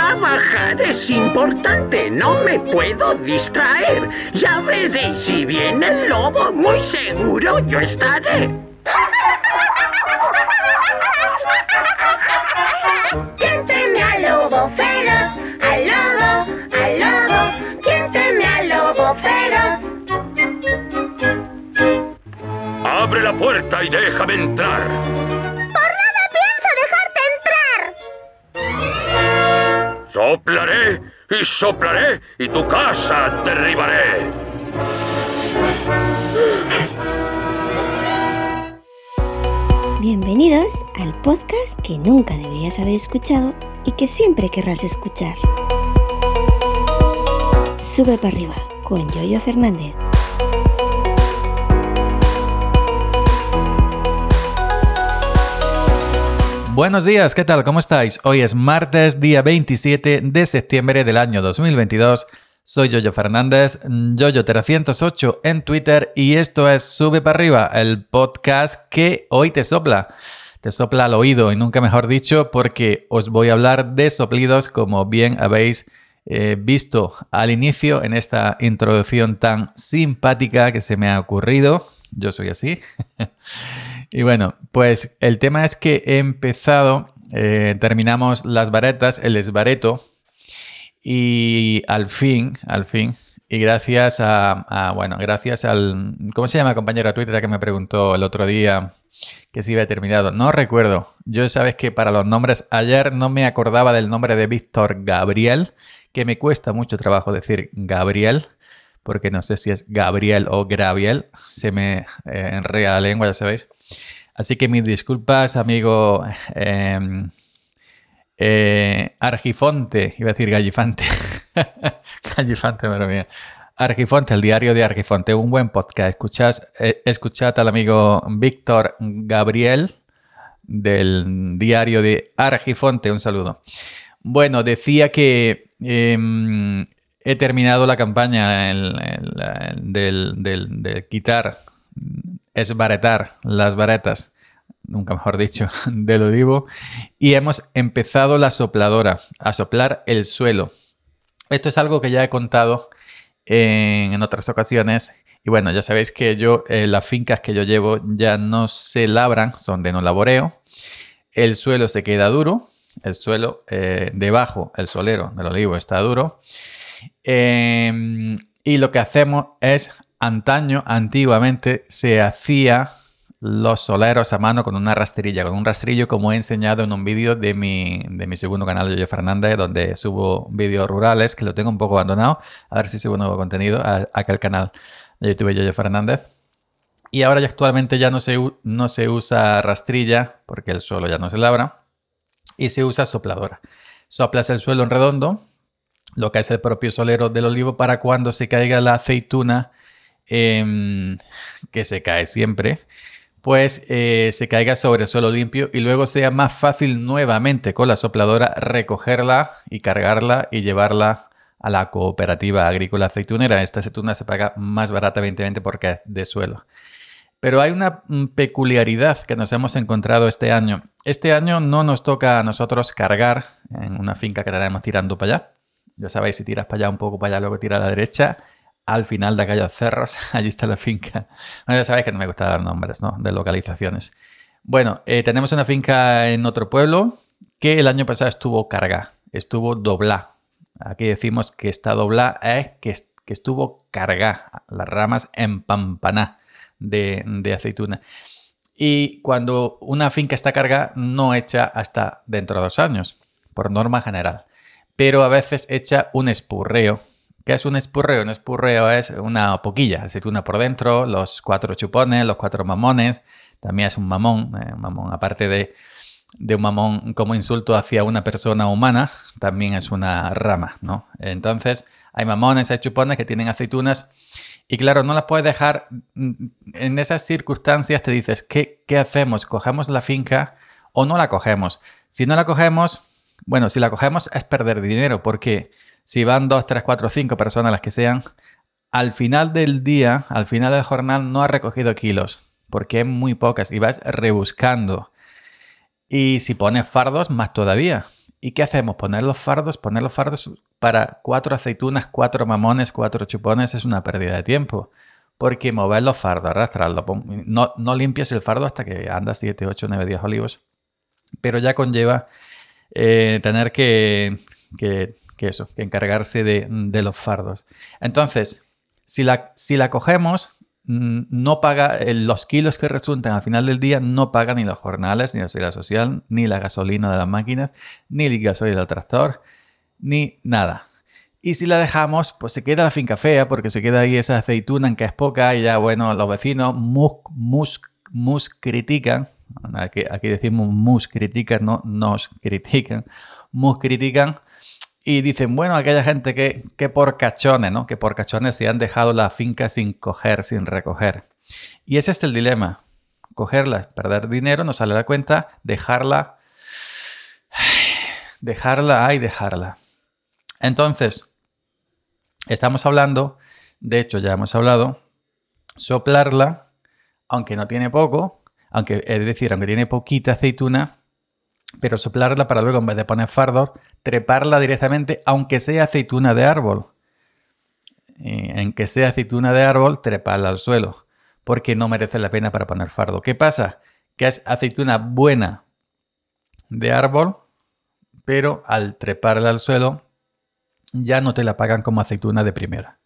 Trabajar es importante, no me puedo distraer. Ya veréis, si viene el lobo, muy seguro yo estaré. ¿Quién teme al lobo feroz? Al lobo, al lobo. ¿Quién teme al lobo feroz? Abre la puerta y déjame entrar. Soplaré y soplaré y tu casa derribaré. Bienvenidos al podcast que nunca deberías haber escuchado y que siempre querrás escuchar. Sube para arriba con Yoyo Fernández. Buenos días, ¿qué tal? ¿Cómo estáis? Hoy es martes, día 27 de septiembre del año 2022. Soy Yoyo Fernández, Yoyo308 en Twitter y esto es Sube para arriba, el podcast que hoy te sopla. Te sopla al oído y nunca mejor dicho, porque os voy a hablar de soplidos, como bien habéis visto al inicio en esta introducción tan simpática que se me ha ocurrido. Yo soy así. Y bueno, pues el tema es que he empezado, terminamos las varetas, el esbareto, y al fin, y gracias gracias al... ¿Cómo se llama el compañero de Twitter que me preguntó el otro día que si había terminado? No recuerdo. Yo sabes que para los nombres, ayer no me acordaba del nombre de Víctor Gabriel, que me cuesta mucho trabajo decir Gabriel, porque no sé si es Gabriel o Graviel, se me enreda la lengua, ya sabéis. Así que mis disculpas, amigo Argifonte, iba a decir Gallifante. Gallifante, madre mía. Argifonte, el diario de Argifonte, un buen podcast. Escuchad al amigo Víctor Gabriel del diario de Argifonte, un saludo. Bueno, decía que he terminado la campaña del quitar, esbaretar las varetas, nunca mejor dicho, del olivo, y hemos empezado la sopladora, a soplar el suelo. Esto es algo que ya he contado en otras ocasiones, y bueno, ya sabéis que yo, las fincas que yo llevo ya no se labran, son de no laboreo, el suelo se queda duro, el suelo debajo, el solero del olivo está duro. Y lo que hacemos es, antiguamente se hacía los soleros a mano con una rastrilla, con un rastrillo, como he enseñado en un vídeo de mi segundo canal, Yoyo Fernández, donde subo vídeos rurales, que lo tengo un poco abandonado, a ver si subo nuevo contenido a aquel canal de YouTube Yoyo Fernández. Y ahora ya actualmente ya no se usa rastrilla, porque el suelo ya no se labra, y se usa sopladora. Soplas el suelo en redondo, lo que es el propio solero del olivo, para cuando se caiga la aceituna, que se cae siempre, pues se caiga sobre el suelo limpio y luego sea más fácil nuevamente con la sopladora recogerla y cargarla y llevarla a la cooperativa agrícola aceitunera. Esta aceituna se paga más barata, evidentemente, porque es de suelo. Pero hay una peculiaridad que nos hemos encontrado este año. Este año no nos toca a nosotros cargar en una finca que tenemos tirando para allá. Ya sabéis, si tiras para allá un poco, para allá, luego tira a la derecha, al final de aquellos cerros, allí está la finca. Bueno, ya sabéis que no me gusta dar nombres, ¿no?, de localizaciones. Bueno, tenemos una finca en otro pueblo que el año pasado estuvo carga, estuvo doblá. Aquí decimos que está doblá, es que estuvo carga, las ramas empampaná de aceituna. Y cuando una finca está carga, no echa hasta dentro de 2 años, por norma general. Pero a veces echa un espurreo. ¿Qué es un espurreo? Un espurreo es una poquilla, aceituna por dentro, los 4 chupones, los 4 mamones. También es un mamón, aparte de un mamón como insulto hacia una persona humana, también es una rama, ¿no? Entonces hay mamones, hay chupones que tienen aceitunas y claro, no las puedes dejar. En esas circunstancias te dices, ¿qué hacemos? ¿Cogemos la finca o no la cogemos? Si no la cogemos... Bueno, si la cogemos es perder dinero, porque si van 2, 3, 4, 5 personas, las que sean, al final del día, al final del jornal, no has recogido kilos, porque es muy pocas y vas rebuscando. Y si pones fardos, más todavía. ¿Y qué hacemos? Poner los fardos para 4 aceitunas, 4 mamones, 4 chupones es una pérdida de tiempo. Porque mover los fardos, arrastrarlos, no limpias el fardo hasta que andas 7, 8, 9, 10 olivos. Pero ya conlleva tener que encargarse de los fardos. Entonces, si la cogemos, no paga los kilos que resultan al final del día, no paga ni los jornales, ni la seguridad social, ni la gasolina de las máquinas, ni el gasoil del tractor, ni nada. Y si la dejamos, pues se queda la finca fea, porque se queda ahí esa aceituna en que es poca, y ya, bueno, los vecinos mus critican, aquí decimos mus critican, no nos critican, mus critican, y dicen, bueno, aquella gente que por cachones, ¿no? Que por cachones se han dejado la finca sin coger, sin recoger. Y ese es el dilema. Cogerla, perder dinero, no sale la cuenta, dejarla. Entonces, estamos hablando, de hecho ya hemos hablado, soplarla, aunque no tiene poco, aunque tiene poquita aceituna, pero soplarla para luego, en vez de poner fardos, treparla directamente, aunque sea aceituna de árbol. Treparla al suelo, porque no merece la pena para poner fardo. ¿Qué pasa? Que es aceituna buena de árbol, pero al treparla al suelo ya no te la pagan como aceituna de primera,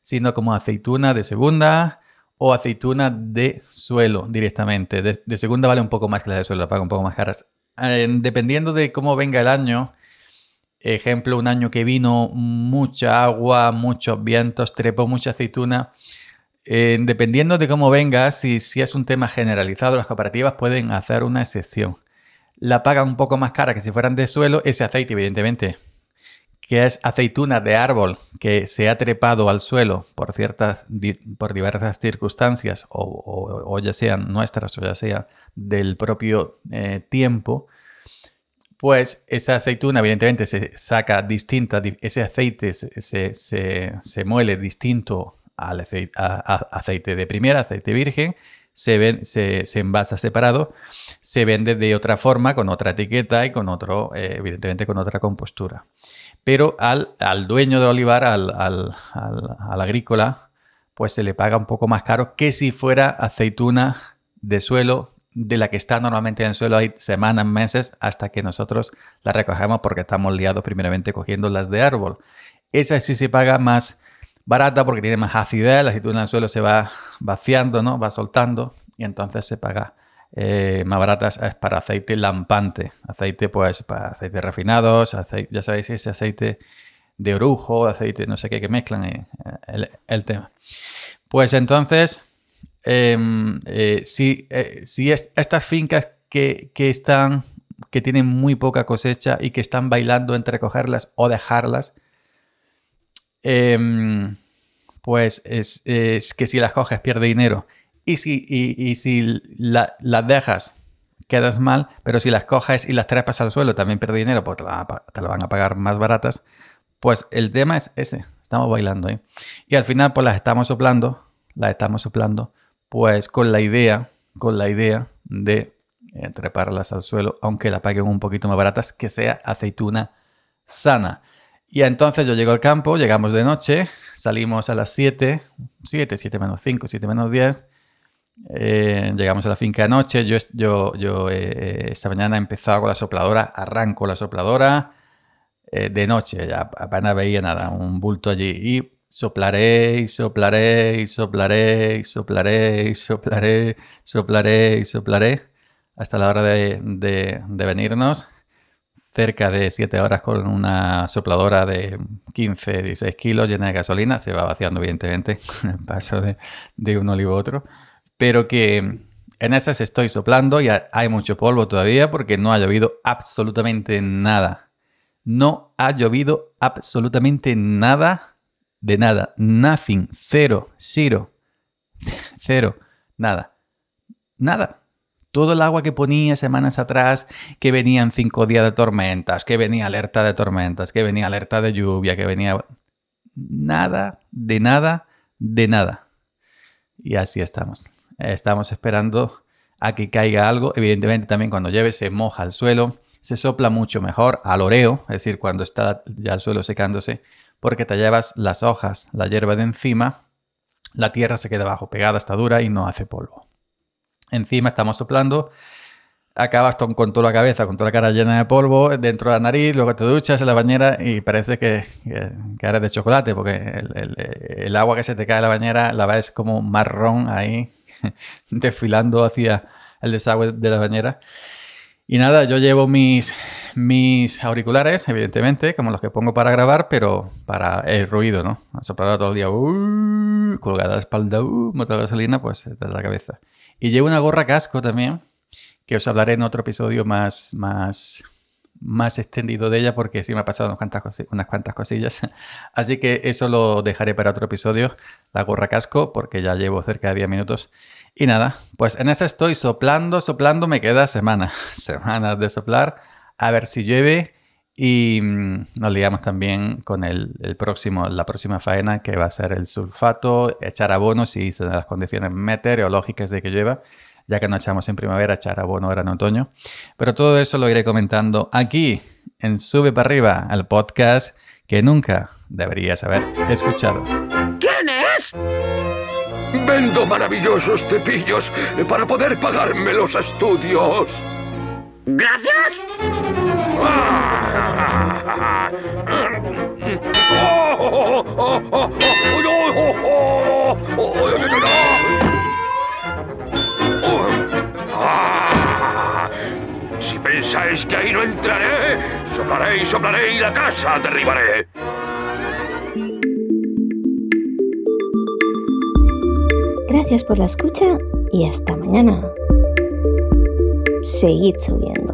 sino como aceituna de segunda o aceituna de suelo directamente. De segunda vale un poco más que la de suelo, la pagan un poco más caras. Dependiendo de cómo venga el año, ejemplo, un año que vino mucha agua, muchos vientos, trepó mucha aceituna, dependiendo de cómo venga, si es un tema generalizado, las cooperativas pueden hacer una excepción. La pagan un poco más cara que si fueran de suelo ese aceite, evidentemente, que es aceituna de árbol que se ha trepado al suelo por diversas circunstancias, o ya sean nuestras o ya sea del propio tiempo, pues esa aceituna evidentemente se saca distinta, ese aceite se muele distinto al aceite de primera, aceite virgen, se envasa separado, se vende de otra forma, con otra etiqueta y con otro, evidentemente con otra compostura. Pero al dueño del olivar, al agrícola, pues se le paga un poco más caro que si fuera aceituna de suelo, de la que está normalmente en el suelo hay semanas, meses, hasta que nosotros la recogemos porque estamos liados primeramente cogiendo las de árbol. Esa sí se paga más barata porque tiene más acidez, la aceituna del suelo se va vaciando, ¿no? Va soltando y entonces se paga más barata. Es para aceite lampante, aceite pues para aceites refinados, ya sabéis ese aceite de orujo, aceite no sé qué que mezclan el tema. Pues entonces, estas fincas que tienen muy poca cosecha y que están bailando entre cogerlas o dejarlas, pues es que si las coges pierdes dinero, y si las dejas quedas mal, pero si las coges y las trepas al suelo también pierdes dinero porque te la van a pagar más baratas. Pues el tema es ese, estamos bailando ahí, ¿eh? Y al final pues las estamos soplando pues con la idea de treparlas al suelo, aunque la paguen un poquito más baratas, que sea aceituna sana. Y entonces yo llego al campo, llegamos de noche, salimos a las 7 menos 5, 7 menos 10. Llegamos a la finca de noche. Yo esta mañana he empezado con la sopladora, arranco la sopladora de noche, ya apenas veía nada, un bulto allí. Y soplaré hasta la hora de venirnos. Cerca de 7 horas con una sopladora de 15, 16 kilos llena de gasolina. Se va vaciando, evidentemente, con el paso de un olivo a otro. Pero que en esas estoy soplando y hay mucho polvo todavía porque no ha llovido absolutamente nada. No ha llovido absolutamente nada de nada. Nothing. Cero. Nada. Todo el agua que ponía semanas atrás, que venían 5 días de tormentas, que venía alerta de tormentas, que venía alerta de lluvia, que venía... Nada. Y así estamos. Estamos esperando a que caiga algo. Evidentemente también cuando llueve se moja el suelo, se sopla mucho mejor al oreo, es decir, cuando está ya el suelo secándose, porque te llevas las hojas, la hierba de encima, la tierra se queda abajo pegada, está dura y no hace polvo. Encima estamos soplando, acabas con toda la cabeza, con toda la cara llena de polvo, dentro de la nariz, luego te duchas en la bañera y parece que eres de chocolate, porque el agua que se te cae en la bañera la ves como marrón ahí, desfilando hacia el desagüe de la bañera. Y nada, yo llevo mis auriculares, evidentemente, como los que pongo para grabar, pero para el ruido, ¿no? Soplar todo el día, colgada la espalda, motor de gasolina, pues de la cabeza. Y llevo una gorra casco también, que os hablaré en otro episodio más extendido de ella, porque sí me ha pasado unas cuantas cosillas. Así que eso lo dejaré para otro episodio, la gorra casco, porque ya llevo cerca de 10 minutos. Y nada, pues en esa estoy soplando, me queda semanas de soplar, a ver si llueve y nos liamos también con la próxima faena, que va a ser el sulfato, echar abono si se dan las condiciones meteorológicas de que llueva. Ya que no echamos en primavera, echar abono ahora en otoño. Pero todo eso lo iré comentando aquí, en Sube para Arriba, el podcast que nunca deberías haber escuchado. ¿Quién es? Vendo maravillosos cepillos para poder pagarme los estudios. ¿Gracias? Si pensáis que ahí no entraré, soplaré y la casa derribaré. Gracias por la escucha y hasta mañana. Seguid subiendo.